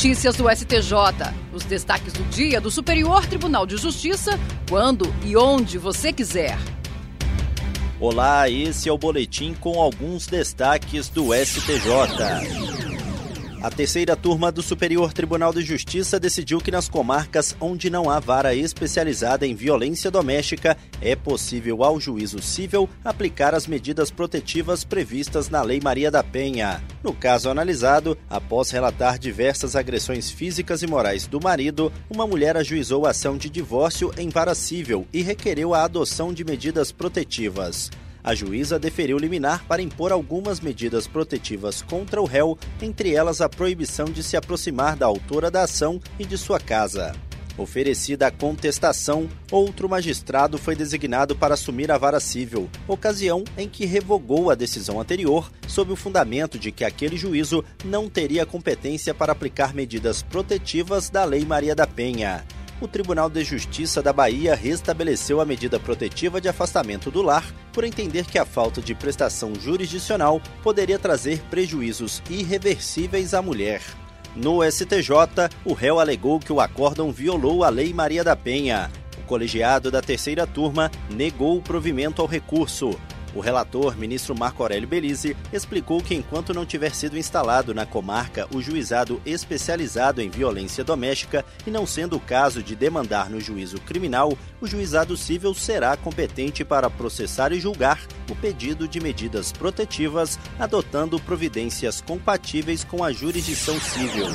notícias do STJ, os destaques do dia do Superior Tribunal de Justiça, quando e onde você quiser. Olá, esse é o boletim com alguns destaques do STJ. A terceira turma do Superior Tribunal de Justiça decidiu que nas comarcas onde não há vara especializada em violência doméstica, é possível ao juízo cível aplicar as medidas protetivas previstas na Lei Maria da Penha. No caso analisado, após relatar diversas agressões físicas e morais do marido, uma mulher ajuizou a ação de divórcio em vara cível e requereu a adoção de medidas protetivas. A juíza deferiu liminar para impor algumas medidas protetivas contra o réu, entre elas a proibição de se aproximar da autora da ação e de sua casa. Oferecida a contestação, outro magistrado foi designado para assumir a vara cível, ocasião em que revogou a decisão anterior, sob o fundamento de que aquele juízo não teria competência para aplicar medidas protetivas da Lei Maria da Penha. O Tribunal de Justiça da Bahia restabeleceu a medida protetiva de afastamento do lar por entender que a falta de prestação jurisdicional poderia trazer prejuízos irreversíveis à mulher. No STJ, o réu alegou que o acórdão violou a Lei Maria da Penha. O colegiado da terceira turma negou o provimento ao recurso. O relator, ministro Marco Aurélio Bellize, explicou que enquanto não tiver sido instalado na comarca o juizado especializado em violência doméstica e não sendo o caso de demandar no juízo criminal, o juizado cível será competente para processar e julgar o pedido de medidas protetivas, adotando providências compatíveis com a jurisdição cível.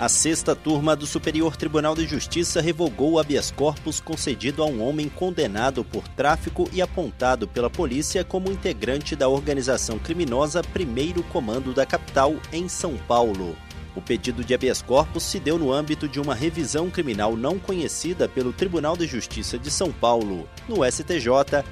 A sexta turma do Superior Tribunal de Justiça revogou o habeas corpus concedido a um homem condenado por tráfico e apontado pela polícia como integrante da organização criminosa Primeiro Comando da Capital, em São Paulo. O pedido de habeas corpus se deu no âmbito de uma revisão criminal não conhecida pelo Tribunal de Justiça de São Paulo. No STJ,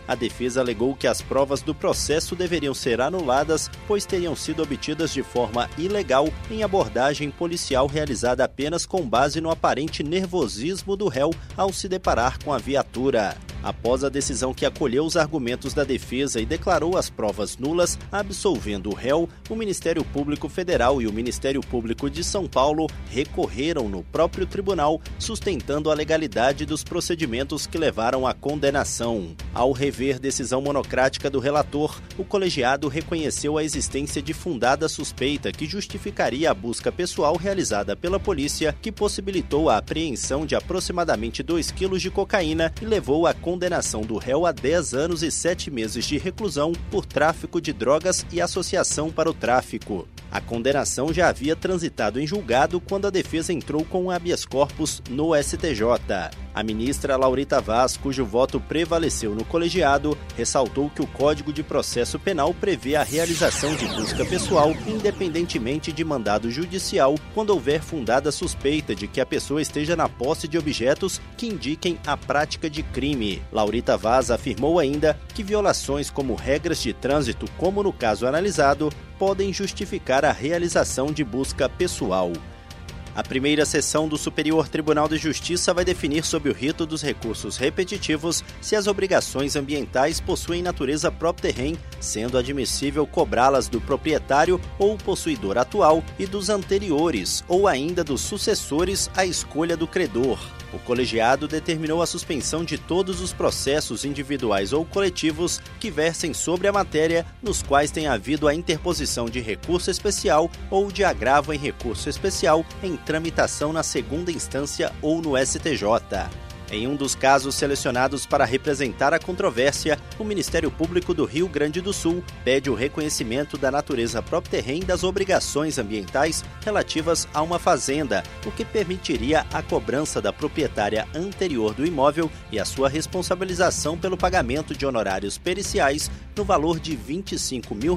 a defesa alegou que as provas do processo deveriam ser anuladas, pois teriam sido obtidas de forma ilegal em abordagem policial realizada apenas com base no aparente nervosismo do réu ao se deparar com a viatura. Após a decisão que acolheu os argumentos da defesa e declarou as provas nulas, absolvendo o réu, o Ministério Público Federal e o Ministério Público de São Paulo recorreram no próprio tribunal, sustentando a legalidade dos procedimentos que levaram à condenação. Ao rever decisão monocrática do relator, o colegiado reconheceu a existência de fundada suspeita que justificaria a busca pessoal realizada pela polícia, que possibilitou a apreensão de aproximadamente 2 quilos de cocaína e levou à condenação do réu a 10 anos e 7 meses de reclusão por tráfico de drogas e associação para o tráfico. A condenação já havia transitado em julgado quando a defesa entrou com um habeas corpus no STJ. A ministra Laurita Vaz, cujo voto prevaleceu no colegiado, ressaltou que o Código de Processo Penal prevê a realização de busca pessoal, independentemente de mandado judicial, quando houver fundada suspeita de que a pessoa esteja na posse de objetos que indiquem a prática de crime. Laurita Vaz afirmou ainda que violações como regras de trânsito, como no caso analisado, podem justificar a realização de busca pessoal. A primeira sessão do Superior Tribunal de Justiça vai definir sob o rito dos recursos repetitivos se as obrigações ambientais possuem natureza própria terreno, sendo admissível cobrá-las do proprietário ou possuidor atual e dos anteriores ou ainda dos sucessores à escolha do credor. O colegiado determinou a suspensão de todos os processos individuais ou coletivos que versem sobre a matéria, nos quais tenha havido a interposição de recurso especial ou de agravo em recurso especial em tramitação na segunda instância ou no STJ. Em um dos casos selecionados para representar a controvérsia, o Ministério Público do Rio Grande do Sul pede o reconhecimento da natureza própria terreno das obrigações ambientais relativas a uma fazenda, o que permitiria a cobrança da proprietária anterior do imóvel e a sua responsabilização pelo pagamento de honorários periciais no valor de R$ 25 mil,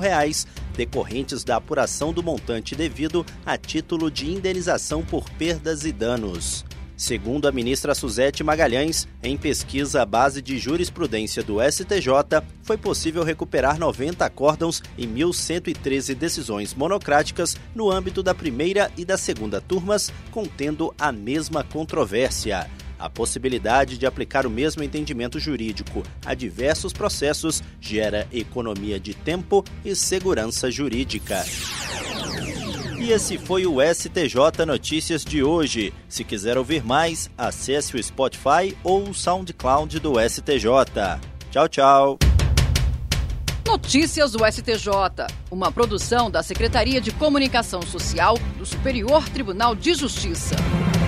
decorrentes da apuração do montante devido a título de indenização por perdas e danos. Segundo a ministra Suzete Magalhães, em pesquisa à base de jurisprudência do STJ, foi possível recuperar 90 acórdãos e 1.113 decisões monocráticas no âmbito da primeira e da segunda turmas, contendo a mesma controvérsia. A possibilidade de aplicar o mesmo entendimento jurídico a diversos processos gera economia de tempo e segurança jurídica. E esse foi o STJ Notícias de hoje. Se quiser ouvir mais, acesse o Spotify ou o SoundCloud do STJ. Tchau, tchau. Notícias do STJ, uma produção da Secretaria de Comunicação Social do Superior Tribunal de Justiça.